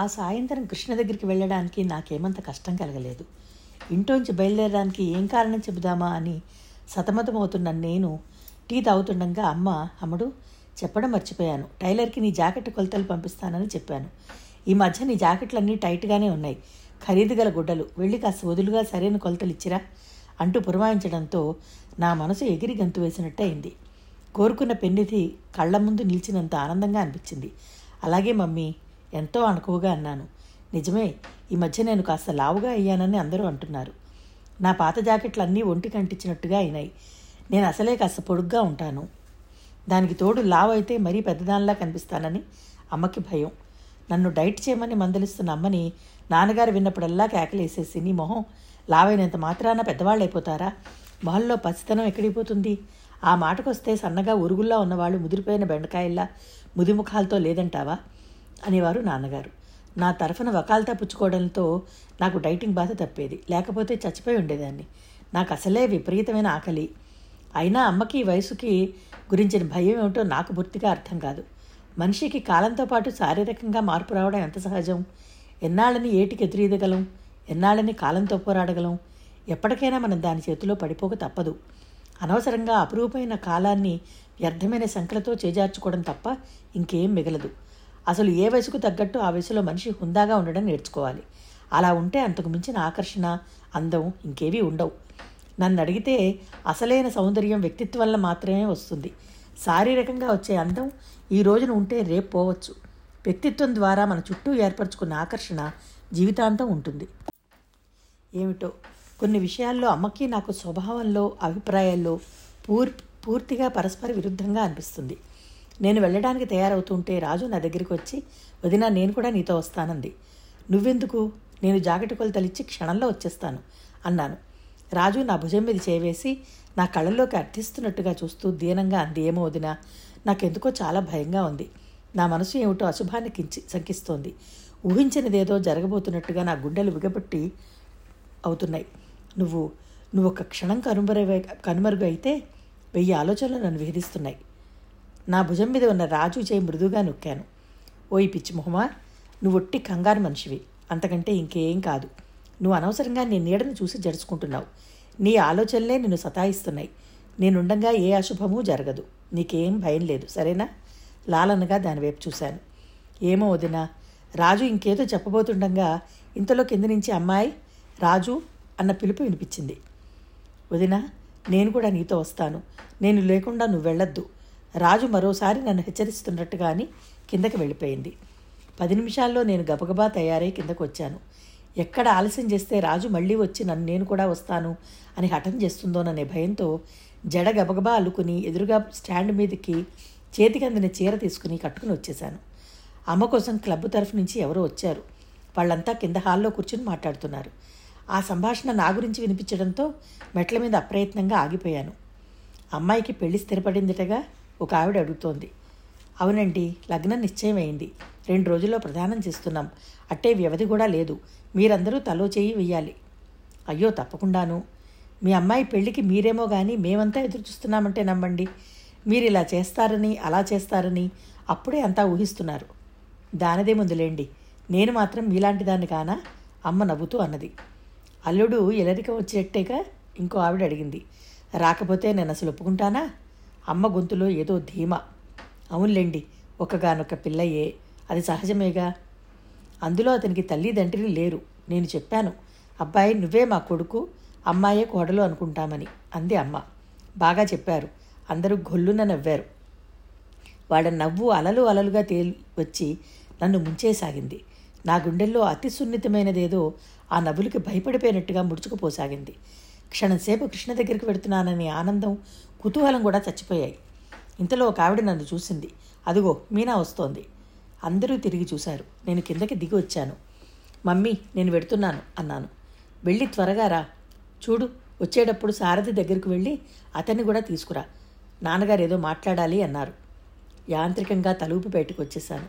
ఆ సాయంత్రం కృష్ణ దగ్గరికి వెళ్ళడానికి నాకేమంత కష్టం కలగలేదు. ఇంట్లోంచి బయలుదేరడానికి ఏం కారణం చెబుదామా అని సతమతమవుతున్న నేను టీ తాగుతుండగా అమ్ముడు చెప్పడం మర్చిపోయాను, టైలర్కి నీ జాకెట్ కొలతలు పంపిస్తానని చెప్పాను. ఈ మధ్య నీ జాకెట్లన్నీ టైట్గానే ఉన్నాయి, ఖరీదు గల గుడ్డలు, వెళ్ళి కాస్త వదులుగా సరైన కొలతలు ఇచ్చిరా అంటూ పురమాయించడంతో నా మనసు ఎగిరి గంతు వేసినట్టు అయింది. కోరుకున్న పెన్నిధి కళ్ల ముందు నిలిచినంత ఆనందంగా అనిపించింది. అలాగే మమ్మీ, ఎంతో అణకువగా అన్నాను. నిజమే, ఈ మధ్య నేను కాస్త లావుగా అయ్యానని అందరూ అంటున్నారు. నా పాత జాకెట్లు అన్నీ ఒంటికి అంటించినట్టుగా అయినాయి. నేను అసలే కాస్త పొడుగ్గా ఉంటాను, దానికి తోడు లావు అయితే మరీ పెద్దదానిలా కనిపిస్తానని అమ్మకి భయం. నన్ను డైట్ చేయమని మందలిస్తున్న అమ్మని నాన్నగారు విన్నప్పుడల్లా కేకలేసేసి, నీ మొహం లావైనంత మాత్రాన పెద్దవాళ్ళు అయిపోతారా, వాళ్ళలో పసితనం ఎక్కడిపోతుంది, ఆ మాటకొస్తే సన్నగా ఉరుగుల్లా ఉన్నవాళ్ళు ముదిరిపోయిన బెండకాయల్లా ముదిముఖాలతో లేదంటావా అనేవారు నాన్నగారు. నా తరఫున వకాల్తా పుచ్చుకోవడంతో నాకు డైటింగ్ బాధ తప్పేది, లేకపోతే చచ్చిపోయి ఉండేదాన్ని. నాకు అసలే విపరీతమైన ఆకలి. అయినా అమ్మకి వయసుకి గురించిన భయం ఏమిటో నాకు పూర్తిగా అర్థం కాదు. మనిషికి కాలంతో పాటు శారీరకంగా మార్పు రావడం ఎంత సహజం. ఎన్నాళ్ళని ఏటికి ఎదురీదగలం, ఎన్నాళ్ళని కాలంతో పోరాడగలం. ఎప్పటికైనా మనం దాని చేతిలో పడిపోక తప్పదు. అనవసరంగా అపురూపమైన కాలాన్ని వ్యర్థమైన సంకలతో చేజార్చుకోవడం తప్ప ఇంకేం మిగలదు. అసలు ఏ వయసుకు తగ్గట్టు ఆ వయసులో మనిషి హుందాగా ఉండడం నేర్చుకోవాలి. అలా ఉంటే అంతకు మించిన ఆకర్షణ, అందం ఇంకేవీ ఉండవు. నన్ను అడిగితే అసలైన సౌందర్యం వ్యక్తిత్వం వల్ల మాత్రమే వస్తుంది. శారీరకంగా వచ్చే అందం ఈ రోజున ఉంటే రేపు పోవచ్చు. వ్యక్తిత్వం ద్వారా మన చుట్టూ ఏర్పరచుకున్న ఆకర్షణ జీవితాంతం ఉంటుంది. ఏమిటో కొన్ని విషయాల్లో అమ్మకి నాకు స్వభావంలో, అభిప్రాయాల్లో పూర్తిగా పరస్పర విరుద్ధంగా అనిపిస్తుంది. నేను వెళ్ళడానికి తయారవుతుంటే రాజు నా దగ్గరికి వచ్చి, వదినా నేను కూడా నీతో వస్తానంది. నువ్వెందుకు, నేను జాకెట్ కొలతలిచ్చి క్షణంలో వచ్చేస్తాను అన్నాను. రాజు నా భుజం మీద చేవేసి నా కళ్ళల్లోకి అర్థిస్తున్నట్టుగా చూస్తూ దీనంగా అంది, ఏమో వదినా, నాకెందుకో చాలా భయంగా ఉంది. నా మనసు ఏమిటో అశుభాన్ని శంకిస్తోంది. ఊహించినదేదో జరగబోతున్నట్టుగా నా గుండెలు బిగబట్టి అవుతున్నాయి. నువ్వు ఒక క్షణం కనుమరుగు అయితే 1000 ఆలోచనలు నన్ను వేధిస్తున్నాయి. నా భుజం మీద ఉన్న రాజు చేయి మృదువుగా నొక్కాను. ఓ ఈ పిచ్చి మొహమా, నువ్వు ఒట్టి కంగారు మనిషివి, అంతకంటే ఇంకేం కాదు. నువ్వు అనవసరంగా నీ నీడను చూసి జరుచుకుంటున్నావు. నీ ఆలోచనలే నిన్ను సతాయిస్తున్నాయి. నేనుండగా ఏ అశుభమూ జరగదు, నీకేం భయం లేదు, సరేనా? లాలనగా దానివైపు చూశాను. ఏమో వదినా, రాజు ఇంకేదో చెప్పబోతుండగా ఇంతలో కింద నుంచి అమ్మాయి రాజు అన్న పిలుపు వినిపించింది. వదినా నేను కూడా నీతో వస్తాను, నేను లేకుండా నువ్వు వెళ్ళొద్దు, రాజు మరోసారి నన్ను హెచ్చరిస్తున్నట్టుగా అని కిందకి వెళ్ళిపోయింది. 10 నిమిషాల్లో నేను గబగబా తయారై కిందకు వచ్చాను. ఎక్కడ ఆలస్యం చేస్తే రాజు మళ్ళీ వచ్చి నన్ను నేను కూడా వస్తాను అని హఠం చేస్తుందోననే భయంతో జడ గబగబా అల్లుకుని ఎదురుగా స్టాండ్ మీదకి చేతికి అందిన చీర తీసుకుని కట్టుకుని వచ్చేశాను. అమ్మ కోసం క్లబ్ తరఫు నుంచి ఎవరో వచ్చారు. వాళ్ళంతా కింద హాల్లో కూర్చుని మాట్లాడుతున్నారు. ఆ సంభాషణ నా గురించి వినిపించడంతో మెట్ల మీద అప్రయత్నంగా ఆగిపోయాను. అమ్మాయికి పెళ్లి స్థిరపడిందిటగా ఒక ఆవిడ అడుగుతోంది. అవునండి, లగ్నం నిశ్చయమైంది, 2 రోజుల్లో ప్రదానం చేస్తున్నాం, అట్టే వ్యవధి కూడా లేదు, మీరందరూ తలో చేయి వెయ్యాలి. అయ్యో తప్పకుండాను, మీ అమ్మాయి పెళ్లికి మీరేమో కానీ మేమంతా ఎదురు చూస్తున్నామంటే నమ్మండి. మీరు ఇలా చేస్తారని అలా చేస్తారని అప్పుడే అంతా ఊహిస్తున్నారు. దానిదే ముందులేండి, నేను మాత్రం మీలాంటి దాన్ని కానా? అమ్మ నవ్వుతూ అన్నది. అల్లుడు ఎలరిక వచ్చేట్టేగా ఇంకో ఆవిడ అడిగింది. రాకపోతే నేను అసలు ఒప్పుకుంటానా? అమ్మ గొంతులో ఏదో ధీమా. అవునులేండి, ఒక్కగానొక్క పిల్లయ్యే, అది సహజమేగా, అందులో అతనికి తల్లిదండ్రి లేరు. నేను చెప్పాను, అబ్బాయి నువ్వే మా కొడుకు, అమ్మాయే కోడలు అనుకుంటామని అంది అమ్మ. బాగా చెప్పారు, అందరూ గొల్లున నవ్వారు. వాడి నవ్వు అలలు అలలుగా వచ్చి నన్ను ముంచేసాగింది. నా గుండెల్లో అతి సున్నితమైనదేదో ఆ నవ్వులకి భయపడిపోయినట్టుగా ముడుచుకుపోసాగింది. క్షణంసేపు కృష్ణ దగ్గరికి పెడుతున్నానని ఆనందం, కుతూహలం కూడా చచ్చిపోయాయి. ఇంతలో ఒక ఆవిడ నన్ను చూసింది. అదిగో మీనా వస్తోంది. అందరూ తిరిగి చూశారు. నేను కిందకి దిగి వచ్చాను. మమ్మీ నేను వెడుతున్నాను అన్నాను. వెళ్ళి త్వరగా రా, చూడు వచ్చేటప్పుడు సారథి దగ్గరికి వెళ్ళి అతన్ని కూడా తీసుకురా, నాన్నగారు ఏదో మాట్లాడాలి అన్నారు. యాంత్రికంగా తలూపి బయటకు వచ్చేశాను.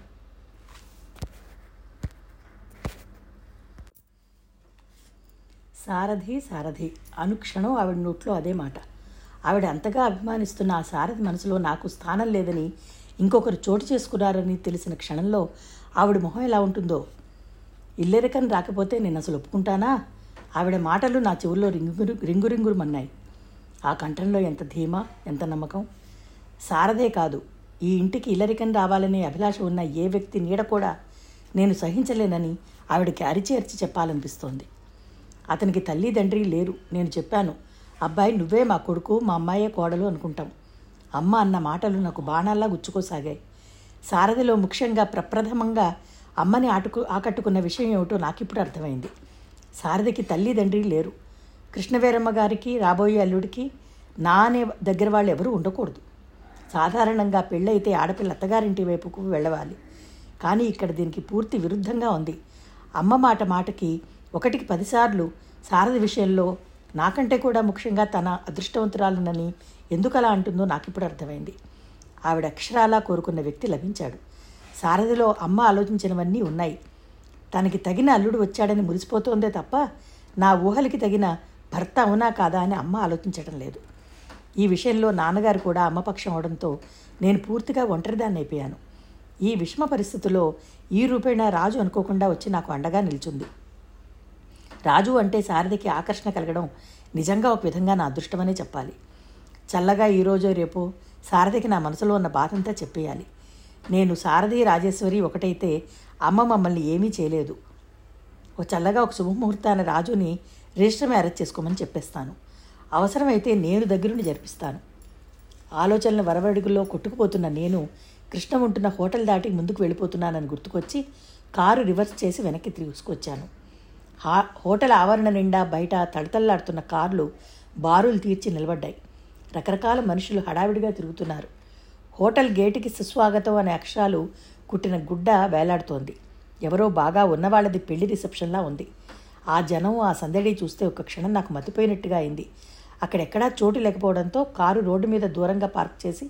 సారథి అనుక్షణం ఆవిడ నోట్లో అదే మాట. ఆవిడ అంతగా అభిమానిస్తున్న ఆ సారథి మనసులో నాకు స్థానం లేదని, ఇంకొకరు చోటు చేసుకున్నారని తెలిసిన క్షణంలో ఆవిడ మొహం ఎలా ఉంటుందో ఇల్లెరకని రాకపోతే నేను అసలు ఒప్పుకుంటానా? ఆవిడ మాటలు నా చెవుల్లో రింగురింగురుమన్నాయి. ఆ కంఠంలో ఎంత ధీమా, ఎంత నమ్మకం! సారదే కాదు, ఈ ఇంటికి ఇల్లరికని రావాలనే అభిలాష ఉన్న ఏ వ్యక్తి నీడ కూడా నేను సహించలేనని ఆవిడకి అరిచి అరిచి చెప్పాలనిపిస్తోంది. అతనికి తల్లి తండ్రి లేరు. నేను చెప్పాను, అబ్బాయి నువ్వే మా కొడుకు, మా అమ్మాయే కోడలు అనుకుంటాం. అమ్మ అన్న మాటలు నాకు బాణాల్లా గుచ్చుకోసాగాయి. సారథిలో ముఖ్యంగా ప్రప్రథమంగా అమ్మని ఆకట్టుకున్న విషయం ఏమిటో నాకిప్పుడు అర్థమైంది. సారథికి తల్లి తండ్రి లేరు. కృష్ణవేరమ్మ గారికి, రాబోయే అల్లుడికి నా అనే దగ్గర వాళ్ళు ఎవరూ ఉండకూడదు. సాధారణంగా పెళ్ళైతే ఆడపిల్ల అత్తగారింటి వైపుకు వెళ్ళవాలి. కానీ ఇక్కడ దీనికి పూర్తి విరుద్ధంగా ఉంది. అమ్మ మాటకి 1కి 10సార్లు సారథి విషయంలో నాకంటే కూడా ముఖ్యంగా తన అదృష్టవంతురాలునని ఎందుకలా అంటుందో నాకిప్పుడు అర్థమైంది. ఆవిడ అక్షరాలా కోరుకున్న వ్యక్తి లభించాడు. సారథిలో అమ్మ ఆలోచించినవన్నీ ఉన్నాయి. తనకి తగిన అల్లుడు వచ్చాడని మురిసిపోతోందే తప్ప నా ఊహలకి తగిన భర్త అవునా కాదా అని అమ్మ ఆలోచించడం లేదు. ఈ విషయంలో నాన్నగారు కూడా అమ్మపక్షం అవడంతో నేను పూర్తిగా ఒంటరిదాన్ని అయిపోయాను. ఈ విషమ పరిస్థితుల్లో ఈ రూపేణా రాజు అనుకోకుండా వచ్చి నాకు అండగా నిలిచింది. రాజు అంటే సారథికి ఆకర్షణ కలగడం నిజంగా ఒక విధంగా నా అదృష్టమనే చెప్పాలి. చల్లగా ఈరోజో రేపో సారథికి నా మనసులో ఉన్న బాధంతా చెప్పేయాలి. నేను సారథి రాజేశ్వరి ఒకటైతే అమ్మ మమ్మల్ని ఏమీ చేయలేదు. ఒక చల్లగా ఒక శుభముహూర్తాన రాజుని రిజిస్టర్ మ్యారేజ్ చేసుకోమని చెప్పేస్తాను. అవసరమైతే నేను దగ్గరుండి జరిపిస్తాను. ఆలోచనల వరవడుగుల్లో కొట్టుకుపోతున్న నేను కృష్ణ ఉంటున్న హోటల్ దాటి ముందుకు వెళ్ళిపోతున్నానని గుర్తుకొచ్చి కారు రివర్స్ చేసి వెనక్కి తీసుకొచ్చాను. హోటల్ ఆవరణ నిండా బయట తడతల్లాడుతున్న కార్లు బారులు తీర్చి నిలబడ్డాయి. రకరకాల మనుషులు హడావిడిగా తిరుగుతున్నారు. హోటల్ గేటుకి సుస్వాగతం అనే అక్షరాలు కుట్టిన గుడ్డ వేలాడుతోంది. ఎవరో బాగా ఉన్నవాళ్ళది పెళ్లి రిసెప్షన్లా ఉంది. ఆ జనం, ఆ సందడి చూస్తే ఒక క్షణం నాకు మతిపోయినట్టుగా అయింది. అక్కడెక్కడా చోటు లేకపోవడంతో కారు రోడ్డు మీద దూరంగా పార్క్ చేసి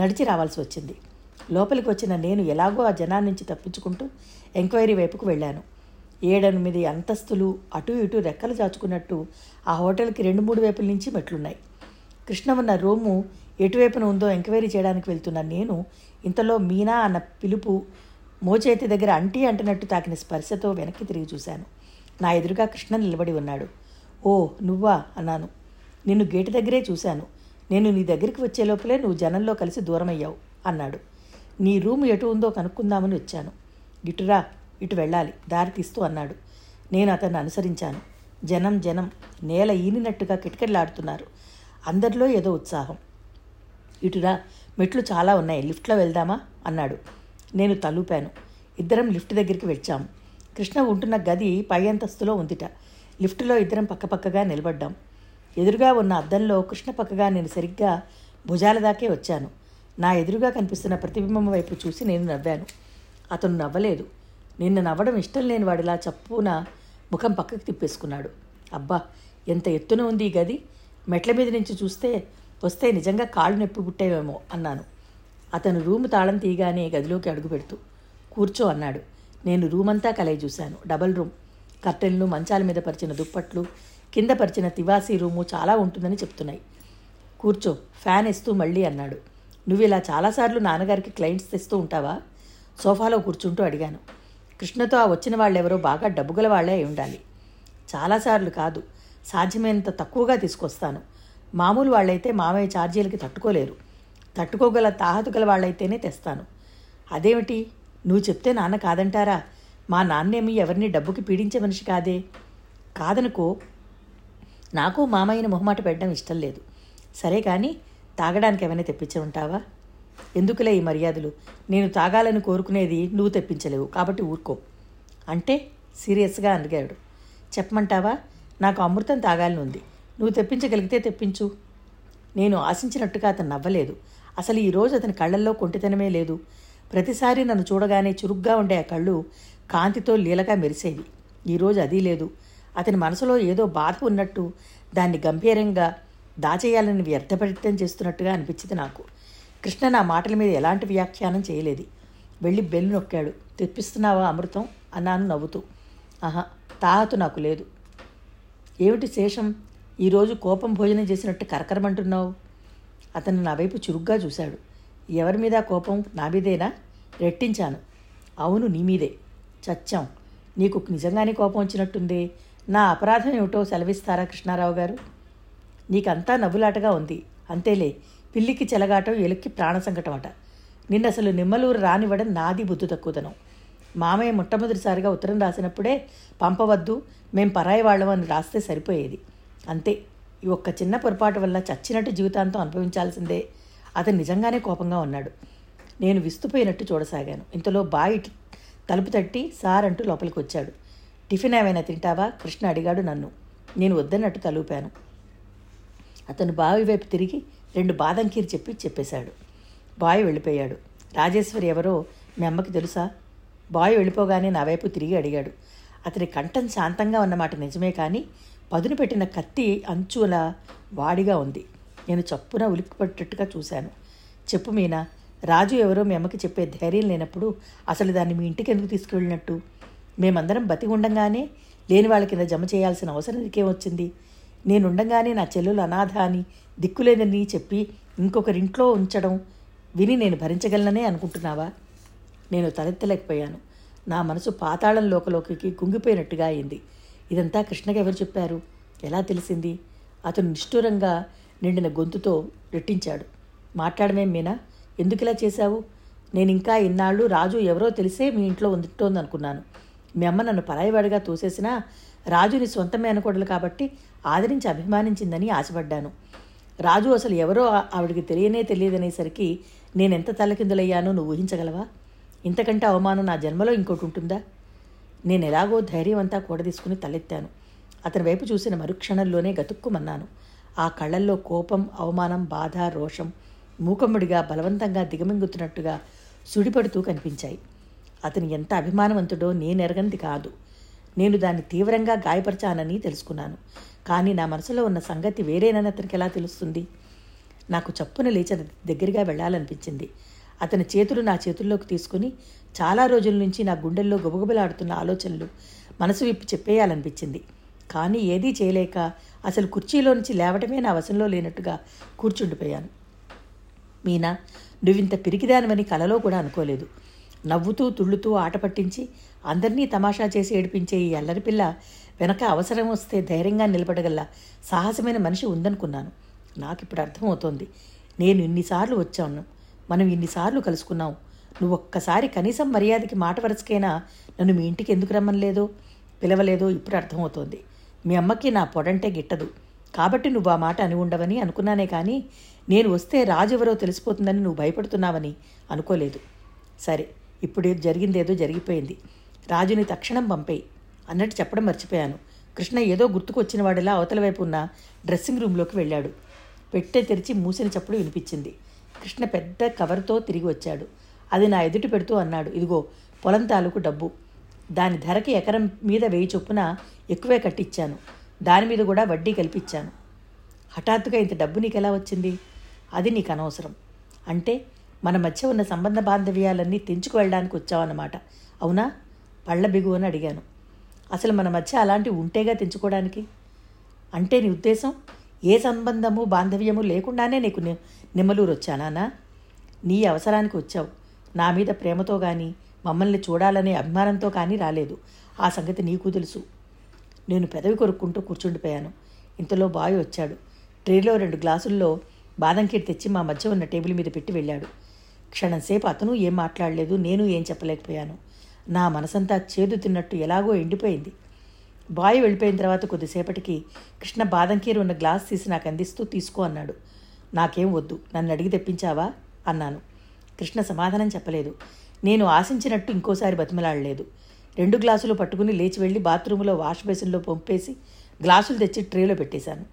నడిచి రావాల్సి వచ్చింది. లోపలికి వచ్చిన నేను ఎలాగో ఆ జనాన్ని నుంచి తప్పించుకుంటూ ఎంక్వైరీ వైపుకు వెళ్ళాను. 7-8 అంతస్తులు, అటు ఇటు రెక్కలు చాచుకున్నట్టు ఆ హోటల్కి 2-3 వైపుల నుంచి మెట్లున్నాయి. కృష్ణ ఉన్న రూము ఎటువైపున ఉందో ఎంక్వైరీ చేయడానికి వెళ్తున్న నేను ఇంతలో మీనా అన్న పిలుపు మోచేతి దగ్గర అంటీ అంటున్నట్టు తాకిన స్పర్శతో వెనక్కి తిరిగి చూశాను. నా ఎదురుగా కృష్ణ నిలబడి ఉన్నాడు. ఓ నువ్వా అన్నాను. నిన్ను గేటు దగ్గరే చూశాను. నేను నీ దగ్గరికి వచ్చే లోపలే నువ్వు జనంలో కలిసి దూరమయ్యావు అన్నాడు. నీ రూమ్ ఎటు ఉందో కనుక్కుందామని వచ్చాను. ఇటురా, ఇటు వెళ్ళాలి, దారి తీస్తూ అన్నాడు. నేను అతన్ని అనుసరించాను. జనం నేల ఈనినట్టుగా కిటకిటలాడుతున్నారు. అందరిలో ఏదో ఉత్సాహం. ఇటురా, మెట్లు చాలా ఉన్నాయి, లిఫ్ట్లో వెళ్దామా అన్నాడు. నేను తలూపాను. ఇద్దరం లిఫ్ట్ దగ్గరికి వచ్చాము. కృష్ణ ఉంటున్న గది పై అంతస్తులో ఉందిట. లిఫ్టులో ఇద్దరం పక్కపక్కగా నిలబడ్డాం. ఎదురుగా ఉన్న అద్దంలో కృష్ణ పక్కగా నేను సరిగ్గా భుజాల దాకే వచ్చాను. నా ఎదురుగా కనిపిస్తున్న ప్రతిబింబం వైపు చూసి నేను నవ్వాను. అతను నవ్వలేదు. నిన్ను నవ్వడం ఇష్టం లేనివాడిలా చప్పున ముఖం పక్కకి తిప్పేసుకున్నాడు. అబ్బా, ఎంత ఎత్తున ఉంది ఈ గది! మెట్ల మీద నుంచి వస్తే నిజంగా కాళ్ళు నొప్పి పుట్టేవేమో అన్నాను. అతను రూమ్ తాళం తీయగానే గదిలోకి అడుగు పెడుతూ కూర్చో అన్నాడు. నేను రూమ్ అంతా కలయి చూశాను. డబల్ రూమ్, కర్టెన్లు, మంచాల మీద పరిచిన దుప్పట్లు, కింద పరిచిన తివాసీ రూము చాలా ఉంటుందని చెప్తున్నాయి. కూర్చో, ఫ్యాన్ ఇస్తూ మళ్ళీ అన్నాడు. నువ్వు ఇలా చాలాసార్లు నాన్నగారికి క్లయింట్స్ తెస్తూ ఉంటావా? సోఫాలో కూర్చుంటూ అడిగాను. కృష్ణతో వచ్చిన వాళ్ళెవరో బాగా డబ్బుగల వాళ్లే అయి ఉండాలి. చాలాసార్లు కాదు, సాధ్యమైనంత తక్కువగా తీసుకొస్తాను. మామూలు వాళ్ళైతే మామయ్య ఛార్జీలకి తట్టుకోలేరు. తట్టుకోగల తాహతు గల వాళ్ళైతేనే తెస్తాను. అదేమిటి, నువ్వు చెప్తే నాన్న కాదంటారా? మా నాన్నేమి ఎవరిని డబ్బుకి పీడించే మనిషి కాదే. కాదనుకో, నాకు మామయ్యని మొహమాట పెట్టడం ఇష్టం లేదు. సరే కానీ తాగడానికి ఏమైనా తెప్పించమంటావా? ఎందుకులే ఈ మర్యాదలు, నేను తాగాలని కోరుకునేది నువ్వు తెప్పించలేవు కాబట్టి ఊరుకో అంటే సీరియస్గా అడిగాడు. చెప్పమంటావా? నాకు అమృతం తాగాలని ఉంది, నువ్వు తెప్పించగలిగితే తెప్పించు. నేను ఆశించినట్టుగా అతను నవ్వలేదు. అసలు ఈరోజు అతని కళ్ళల్లో కొంటితనమే లేదు. ప్రతిసారి నన్ను చూడగానే చురుగ్గా ఉండే ఆ కళ్ళు కాంతితో లీలగా మెరిసేవి. ఈరోజు అదీ లేదు. అతని మనసులో ఏదో బాధ ఉన్నట్టు, దాన్ని గంభీరంగా దాచేయాలని వ్యర్థపరితం చేస్తున్నట్టుగా అనిపించింది నాకు. కృష్ణ నా మాటల మీద ఎలాంటి వ్యాఖ్యానం చేయలేదు. వెళ్ళి బెల్లు నొక్కాడు. తెప్పిస్తున్నావా అమృతం అన్నాను నవ్వుతూ. ఆహా, తాహతు నాకు లేదు. ఏమిటి శేషం, ఈరోజు కోపం భోజనం చేసినట్టు కరకరమంటున్నావు? అతను నా వైపు చురుగ్గా చూశాడు. ఎవరి మీద కోపం? నా మీదేనా? రెట్టించాను. అవును, నీ మీదే. చచ్చాం, నీకు నిజంగానే కోపం వచ్చినట్టుంది. నా అపరాధం ఏమిటో సెలవిస్తారా కృష్ణారావు గారు? నీకంతా నవ్వులాటగా ఉంది. అంతేలే, పిల్లికి చెలగాటం ఎలుక్కి ప్రాణ సంకటమట. నిన్నసలు నిమ్మలూరు రానివ్వడం నాది బుద్ధి తక్కువదనం. మామయ్య మొట్టమొదటిసారిగా ఉత్తరం రాసినప్పుడే పంపవద్దు, మేం పరాయి వాళ్ళం అని రాస్తే సరిపోయేది. అంతే, ఈ ఒక్క చిన్న పొరపాటు వల్ల చచ్చినట్టు జీవితాంతం అనుభవించాల్సిందే. అతను నిజంగానే కోపంగా ఉన్నాడు. నేను విస్తుపోయినట్టు చూడసాగాను. ఇంతలో బాయి తలుపు తట్టి సార్ అంటూ లోపలికి వచ్చాడు. టిఫిన్ ఏమైనా తింటావా కృష్ణ అడిగాడు నన్ను. నేను వద్దన్నట్టు తలూపాను. అతను బావి వైపు తిరిగి రెండు బాదం కీరు చెప్పేశాడు. బావి వెళ్ళిపోయాడు. రాజేశ్వరి ఎవరో మీ అమ్మకి తెలుసా? బావి వెళ్ళిపోగానే నా వైపు తిరిగి అడిగాడు. అతని కంఠం శాంతంగా ఉన్నమాట నిజమే, కానీ పదును పెట్టిన కత్తి అంచులా వాడిగా ఉంది. నేను చప్పున ఉలిక్కిపట్టేట్టుగా చూశాను. చెప్పు మీనా, రాజు ఎవరో మీ అమ్మకి చెప్పే ధైర్యం లేనప్పుడు అసలు దాన్ని మీ ఇంటికి ఎందుకు తీసుకువెళ్ళినట్టు? మేమందరం బతికి ఉండగానే లేని వాళ్ళ కింద జమ చేయాల్సిన అవసరం నీకేమొచ్చింది? నేనుండగానే నా చెల్లెలు అనాథ అని దిక్కులేదని చెప్పి ఇంకొకరింట్లో ఉంచడం విని నేను భరించగలననే అనుకుంటున్నావా? నేను తలెత్తలేకపోయాను. నా మనసు పాతాళం లోకలోకి కుంగిపోయినట్టుగా అయింది. ఇదంతా కృష్ణకి ఎవరు చెప్పారు? ఎలా తెలిసింది? అతను నిష్ఠూరంగా నిండిన గొంతుతో రెట్టించాడు. మాట్లాడమే మీనా, ఎందుకిలా చేశావు? నేను ఇంకా ఇన్నాళ్ళు రాజు ఎవరో తెలిసే మీ ఇంట్లో ఉంటుందనుకున్నాను. మీ అమ్మ నన్ను పరాయివాడిగా తోసేసినా రాజుని సొంత మేనకోడలు కాబట్టి ఆదరించి అభిమానించిందని ఆశపడ్డాను. రాజు అసలు ఎవరో ఆవిడికి తెలియదనేసరికి నేనెంత తలకిందులయ్యానో నువ్వు ఊహించగలవా? ఇంతకంటే అవమానం నా జన్మలో ఇంకోటి ఉంటుందా? నేను ఎలాగో ధైర్యం అంతా కూడదీసుకుని తలెత్తాను. అతని వైపు చూసిన మరుక్షణంలోనే గతుక్కుమన్నాను. ఆ కళ్ళల్లో కోపం, అవమానం, బాధ, రోషం మూకమ్ముడిగా బలవంతంగా దిగమింగుతున్నట్టుగా సుడిపడుతూ కనిపించాయి. అతను ఎంత అభిమానవంతుడో నేనెరగనిది కాదు. నేను దాన్ని తీవ్రంగా గాయపరిచానని తెలుసుకున్నాను. కానీ నా మనసులో ఉన్న సంగతి వేరేనని అతనికి ఎలా తెలుస్తుంది? నాకు చప్పున లేచి అతని దగ్గరగా వెళ్ళాలనిపించింది. అతని చేతులు నా చేతుల్లోకి తీసుకుని చాలా రోజుల నుంచి నా గుండెల్లో గుబగుబలాడుతున్న ఆలోచనలు మనసు విప్పి చెప్పేయాలనిపించింది. కానీ ఏదీ చేయలేక అసలు కుర్చీలో నుంచి లేవటమే నా వశంలో లేనట్టుగా కూర్చుండిపోయాను. మీనా, నువ్వింత పిరికిదానివని కలలో కూడా అనుకోలేదు. నవ్వుతూ తుళ్ళుతూ ఆట పట్టించి అందరినీ తమాషా చేసి ఏడిపించే ఈ అల్లరిపిల్ల వెనక అవసరం వస్తే ధైర్యంగా నిలబడగల సాహసమైన మనిషి ఉందనుకున్నాను. నాకిప్పుడు అర్థమవుతోంది. నేను ఇన్నిసార్లు వచ్చాను, మనం ఇన్నిసార్లు కలుసుకున్నాం. నువ్వు ఒక్కసారి కనీసం మర్యాదకి మాట వరుసకైనా నన్ను మీ ఇంటికి ఎందుకు రమ్మనలేదో, పిలవలేదో ఇప్పుడు అర్థమవుతోంది. మీ అమ్మకి నా పొడంటే గిట్టదు కాబట్టి నువ్వు ఆ మాట అని ఉండవని అనుకున్నానే, కానీ నేను వస్తే రాజెవరో తెలిసిపోతుందని నువ్వు భయపడుతున్నావని అనుకోలేదు. సరే, ఇప్పుడు జరిగిందేదో జరిగిపోయింది. రాజుని తక్షణం పంపేయి అన్నట్టు చెప్పడం మర్చిపోయాను. కృష్ణ ఏదో గుర్తుకొచ్చిన వాడిలా అవతల వైపు ఉన్న డ్రెస్సింగ్ రూమ్లోకి వెళ్ళాడు. పెట్టె తెరిచి మూసిన చప్పుడు వినిపించింది. కృష్ణ పెద్ద కవర్తో తిరిగి వచ్చాడు. అది నా ఎదుటి పెడుతూ అన్నాడు, ఇదిగో పొలం తాలూకు డబ్బు. దాని ధరకి ఎకరం మీద 1000 చొప్పున ఎక్కువే కట్టించాను. దాని మీద కూడా వడ్డీ కల్పించాను. హఠాత్తుగా ఇంత డబ్బు నీకు ఎలా వచ్చింది? అది నీకు అనవసరం. అంటే మన మధ్య ఉన్న సంబంధ బాంధవ్యాలన్నీ తెంచుకు వెళ్ళడానికి వచ్చావన్నమాట, అవునా? పళ్ళ బిగు అని అడిగాను. అసలు మన మధ్య అలాంటివి ఉంటేగా తెంచుకోవడానికి. అంటే నీ ఉద్దేశం ఏ సంబంధము బాంధవ్యము లేకుండానే నీకు నిమ్మలూరు వచ్చానా? నీ అవసరానికి వచ్చావు. నా మీద ప్రేమతో కానీ మమ్మల్ని చూడాలనే అభిమానంతో కానీ రాలేదు. ఆ సంగతి నీకు తెలుసు. నేను పెదవి కొరుక్కుంటూ కూర్చుండిపోయాను. ఇంతలో బావి వచ్చాడు. ట్రేలో 2 గ్లాసుల్లో బాదం కీర్ తెచ్చి మా మధ్య ఉన్న టేబుల్ మీద పెట్టి వెళ్ళాడు. క్షణంసేపు అతను ఏం మాట్లాడలేదు, నేను ఏం చెప్పలేకపోయాను. నా మనసంతా చేదు తిన్నట్టు ఎలాగో ఎండిపోయింది. బావి వెళ్ళిపోయిన తర్వాత కొద్దిసేపటికి కృష్ణ బాదం కీరు ఉన్న గ్లాస్ తీసి నాకు అందిస్తూ తీసుకో అన్నాడు. నాకేం వద్దు, నన్ను అడిగి తెప్పించావా అన్నాను. కృష్ణ సమాధానం చెప్పలేదు. నేను ఆశించినట్టు ఇంకోసారి బతిమలాడలేదు. 2 గ్లాసులు పట్టుకుని లేచి వెళ్ళి బాత్రూంలో వాష్ బేసిన్లో పంపేసి గ్లాసులు తెచ్చి ట్రేలో పెట్టేశాను.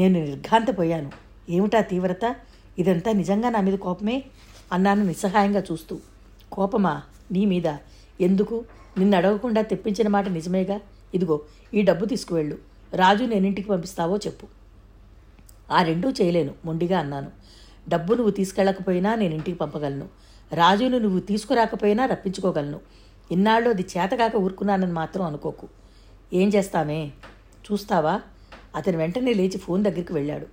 నేను నిర్ఘాంతపోయాను. ఏమిటా తీవ్రత? ఇదంతా నిజంగా నా మీద కోపమే అన్నాను నిస్సహాయంగా చూస్తూ. కోపమా? నీ మీద? ఎందుకు? నిన్ను అడగకుండా తెప్పించిన మాట నిజమేగా. ఇదిగో ఈ డబ్బు తీసుకువెళ్ళు. రాజు నేనింటికి పంపిస్తావో చెప్పు. ఆ రెండూ చేయలేను మొండిగా అన్నాను. డబ్బు నువ్వు తీసుకెళ్ళకపోయినా నేను ఇంటికి పంపగలను. రాజును నువ్వు తీసుకురాకపోయినా రప్పించుకోగలను. ఇన్నాళ్ళు అది చేతకాక ఊరుకున్నానని మాత్రం అనుకోకు. ఏం చేస్తామే చూస్తావా? అతను వెంటనే లేచి ఫోన్ దగ్గరికి వెళ్ళాడు.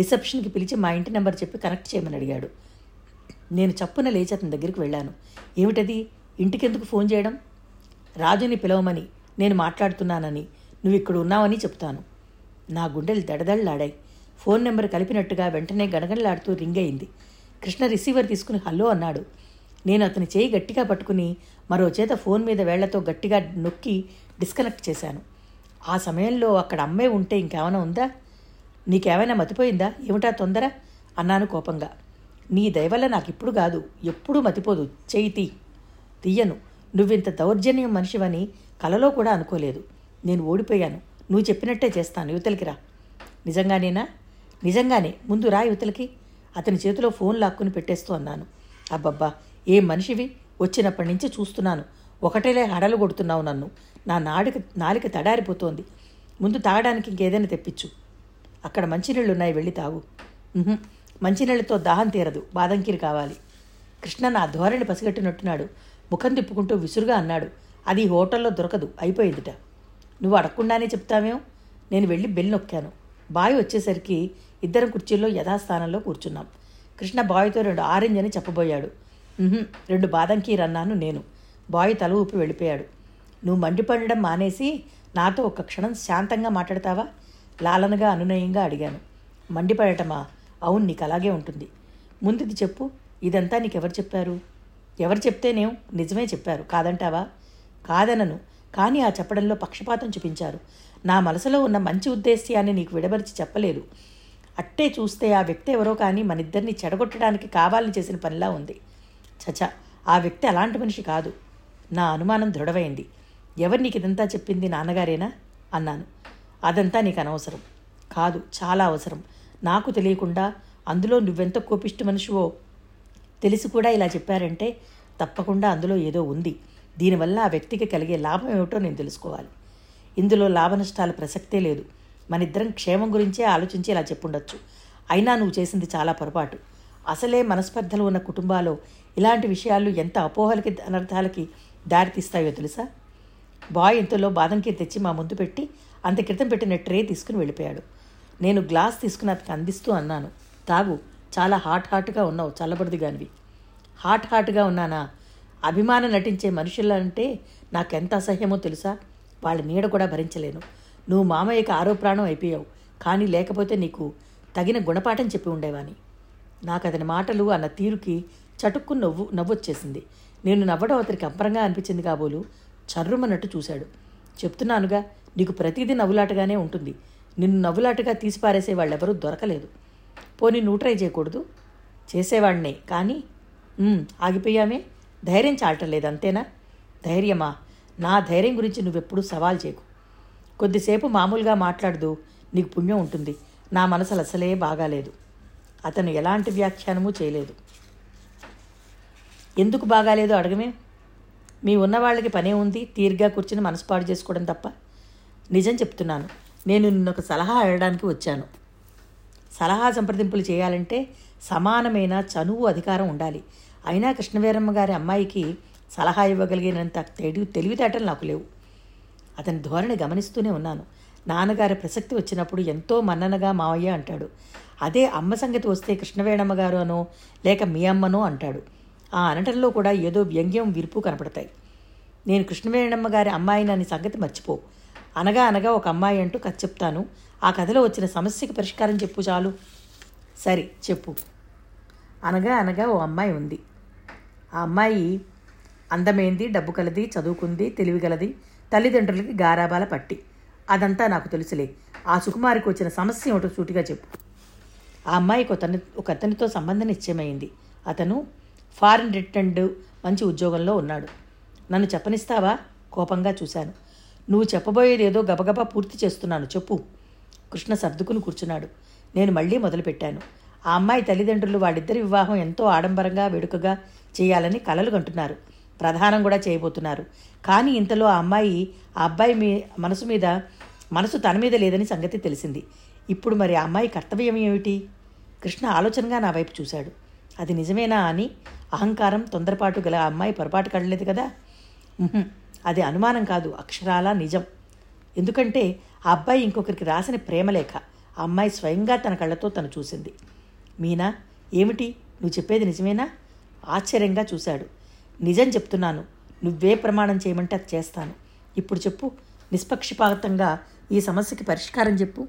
రిసెప్షన్కి పిలిచి మా ఇంటి నెంబర్ చెప్పి కనెక్ట్ చేయమని అడిగాడు. నేను చప్పున లేచి అతని దగ్గరికి వెళ్ళాను. ఏమిటది? ఇంటికెందుకు ఫోన్ చేయడం? రాజుని పిలవమని నేను మాట్లాడుతున్నానని, నువ్వు ఇక్కడ ఉన్నావని చెప్తాను. నా గుండెలు దడదళ్ళాడాయి. ఫోన్ నెంబర్ కలిపినట్టుగా వెంటనే గణగణలాడుతూ రింగ్ అయింది. కృష్ణ రిసీవర్ తీసుకుని హలో అన్నాడు. నేను అతని చేయి గట్టిగా పట్టుకుని మరో చేత ఫోన్ మీద వేళ్లతో గట్టిగా నొక్కి డిస్కనెక్ట్ చేశాను. ఆ సమయంలో అక్కడ అమ్మే ఉంటే ఇంకేమైనా ఉందా? నీకేమైనా మతిపోయిందా? ఏమిటా తొందర అన్నాను కోపంగా. నీ దయవల్ల నాకు ఇప్పుడు కాదు, ఎప్పుడూ మతిపోదు. చేయి తీయను. నువ్వింత దౌర్జన్యం మనిషివని కలలో కూడా అనుకోలేదు. నేను ఓడిపోయాను. నువ్వు చెప్పినట్టే చేస్తాను. యువతలకి రా. నిజంగానేనా? నిజంగానే. ముందు రా యువతలకి. అతని చేతిలో ఫోన్ లాక్కుని పెట్టేస్తూ అన్నాను. అబ్బబ్బా, ఏ మనిషివి! వచ్చినప్పటి నుంచి చూస్తున్నాను, ఒకటేలే హడలు కొడుతున్నావు నన్ను. నా నాలిక తడారిపోతోంది. ముందు తాగడానికి ఇంకేదైనా తెప్పించు. అక్కడ మంచినీళ్ళున్నాయి, వెళ్ళి తాగు. మంచినీళ్ళతో దాహం తీరదు, బాదంకీరు కావాలి. కృష్ణ నా ధోరణి పసిగట్టినట్టున్నాడు. ముఖం తిప్పుకుంటూ విసురుగా అన్నాడు. అది హోటల్లో దొరకదు, అయిపోయిందిట. నువ్వు అడగకుండానే చెప్తావేం. నేను వెళ్ళి బెల్ నొక్కాను. బాయ్ వచ్చేసరికి ఇద్దరం కుర్చీల్లో యథాస్థానంలో కూర్చున్నాం. కృష్ణ బాయ్తో 2 ఆరెంజ్ అని చెప్పబోయాడు. 2 బాదంకీర్ అన్నాను నేను. బాయ్ తల ఊపి వెళ్ళిపోయాడు. నువ్వు మండిపడడం మానేసి నాతో ఒక క్షణం శాంతంగా మాట్లాడతావా? లాలనగా అనునయంగా అడిగాను. మండిపడటమా? అవును, నీకు అలాగే ఉంటుంది. ముందుది చెప్పు. ఇదంతా నీకెవరు చెప్పారు? ఎవరు చెప్తేనేం? నిజమే చెప్పారు, కాదంటావా? కాదనను, కానీ ఆ చెప్పడంలో పక్షపాతం చూపించారు. నా మనసులో ఉన్న మంచి ఉద్దేశ్యాన్ని నీకు విడమరిచి చెప్పలేదు. అట్టే చూస్తే ఆ వ్యక్తి ఎవరో కానీ మనిద్దరిని చెడగొట్టడానికి కావాలని చేసిన పనిలా ఉంది. చచా, ఆ వ్యక్తి అలాంటి మనిషి కాదు. నా అనుమానం దృఢమైంది. ఎవరు నీకు ఇదంతా చెప్పింది? నాన్నగారేనా అన్నాను. అదంతా నీకు అనవసరం. కాదు, చాలా అవసరం. నాకు తెలియకుండా అందులో నువ్వెంత కోపిష్టి మనిషివో తెలిసి కూడా ఇలా చెప్పారంటే తప్పకుండా అందులో ఏదో ఉంది. దీనివల్ల ఆ వ్యక్తికి కలిగే లాభం ఏమిటో నేను తెలుసుకోవాలి. ఇందులో లాభ నష్టాల ప్రసక్తే లేదు. మనిద్దరం క్షేమం గురించే ఆలోచించి ఇలా చెప్పుండొచ్చు. అయినా నువ్వు చేసింది చాలా పొరపాటు. అసలే మనస్పర్ధలు ఉన్న కుటుంబాల్లో ఇలాంటి విషయాలు ఎంత అపోహలకి, అనర్థాలకి దారితీస్తాయో తెలుసా? బాయ్ ఇంతలో బాదంకి తెచ్చి మా ముందు పెట్టి అంత క్రితం పెట్టిన ట్రే తీసుకుని వెళ్ళిపోయాడు. నేను గ్లాస్ తీసుకుని అతనికి అందిస్తూ అన్నాను. తాగు, చాలా హాట్గా ఉన్నావు, చల్లబడదుగానివి. హాట్గా ఉన్నానా? అభిమానం నటించే మనుషులంటే నాకెంత అసహ్యమో తెలుసా. వాళ్ళ నీడ కూడా భరించలేను. నువ్వు మామయ్యకి ఆరోప్రాణం అయిపోయావు, కానీ లేకపోతే నీకు తగిన గుణపాఠం చెప్పి ఉండేవాని. నాకు అతని మాటలు, అన్న తీరుకి చటుక్కు నవ్వొచ్చేసింది. నేను నవ్వడం అతనికి అంపరంగా అనిపించింది. కాబోలు చర్రుమన్నట్టు చూశాడు. చెప్తున్నానుగా, నీకు ప్రతిదీ నవ్వులాటగానే ఉంటుంది. నిన్ను నవ్వులాటగా తీసిపారేసే వాళ్ళెవరూ దొరకలేదు. పోనీ నువ్వు ట్రై చేయకూడదు? చేసేవాడినే, కానీ ఆగిపోయామే. ధైర్యం చాటలేదు, అంతేనా? ధైర్యమా? నా ధైర్యం గురించి నువ్వెప్పుడు సవాల్ చేయకు. కొద్దిసేపు మామూలుగా మాట్లాడదు, నీకు పుణ్యం ఉంటుంది. నా మనసులు అసలే బాగాలేదు. అతను ఎలాంటి వ్యాఖ్యానమూ చేయలేదు. ఎందుకు బాగాలేదో అడగమే. మీ ఉన్నవాళ్ళకి పనే ఉంది, తీరిగ్గా కూర్చుని మనసు పాడు చేసుకోవడం తప్ప. నిజం చెప్తున్నాను, నేను నిన్నొక సలహా అడగడానికి వచ్చాను. సలహా సంప్రదింపులు చేయాలంటే సమానమైన చనువు, అధికారం ఉండాలి. అయినా కృష్ణవీరమ్మ గారి అమ్మాయికి సలహా ఇవ్వగలిగినంత తెలివితేటలు నాకు లేవు. అతని ధోరణి గమనిస్తూనే ఉన్నాను. నాన్నగారి ప్రసక్తి వచ్చినప్పుడు ఎంతో మన్ననగా మావయ్య అంటాడు. అదే అమ్మ సంగతి వస్తే కృష్ణవేణమ్మ గారు అనో లేక మీ అమ్మనో అంటాడు. ఆ అనటంలో కూడా ఏదో వ్యంగ్యం, విరుపు కనపడతాయి. నేను కృష్ణవేణమ్మ గారి అమ్మాయిని అనే సంగతి మర్చిపో. అనగా అనగా ఒక అమ్మాయి అంటూ కథ చెప్తాను. ఆ కథలో వచ్చిన సమస్యకి పరిష్కారం చెప్పు చాలు. సరే చెప్పు. అనగా అనగా ఓ అమ్మాయి ఉంది. ఆ అమ్మాయి అందమైంది, డబ్బు కలది, చదువుకుంది, తెలివిగలది, తల్లిదండ్రులకి గారాబాల పట్టి. అదంతా నాకు తెలుసులే. ఆ సుకుమారికి వచ్చిన సమస్య ఏమిటో సూటిగా చెప్పు. ఆ అమ్మాయికి ఒక అతనితో సంబంధం నిశ్చయమైంది. అతను ఫారిన్ రిటర్న్డ్ మంచి ఉద్యోగంలో ఉన్నాడు. నన్ను చెప్పనిస్తావా? కోపంగా చూశాను. నువ్వు చెప్పబోయేది ఏదో గబగబా పూర్తి చేస్తున్నాను, చెప్పు. కృష్ణ సర్దుకుని కూర్చున్నాడు. నేను మళ్ళీ మొదలుపెట్టాను. ఆ అమ్మాయి తల్లిదండ్రులు వాళ్ళిద్దరి వివాహం ఎంతో ఆడంబరంగా, వేడుకగా చేయాలని కలలు కంటున్నారు. ప్రధానం కూడా చేయబోతున్నారు. కానీ ఇంతలో ఆ అమ్మాయి ఆ అబ్బాయి మనసు తన మీద లేదని సంగతి తెలిసింది. ఇప్పుడు మరి ఆ అమ్మాయి కర్తవ్యం ఏమిటి? కృష్ణ ఆలోచనగా నా వైపు చూశాడు. అది నిజమేనా అని అహంకారం, తొందరపాటు గల ఆ అమ్మాయి పొరపాటు కడలేదు కదా. అది అనుమానం కాదు, అక్షరాలా నిజం. ఎందుకంటే ఆ అబ్బాయి ఇంకొకరికి రాసిన ప్రేమలేఖ. ఆ అమ్మాయి స్వయంగా తన కళ్ళతో తను చూసింది. మీనా, ఏమిటి నువ్వు చెప్పేది? నిజమేనా? ఆశ్చర్యంగా చూశాడు. నిజం చెప్తున్నాను, నువ్వే ప్రమాణం చేయమంటే అది చేస్తాను. ఇప్పుడు చెప్పు, నిష్పక్షపాతంగా ఈ సమస్యకి పరిష్కారం చెప్పు.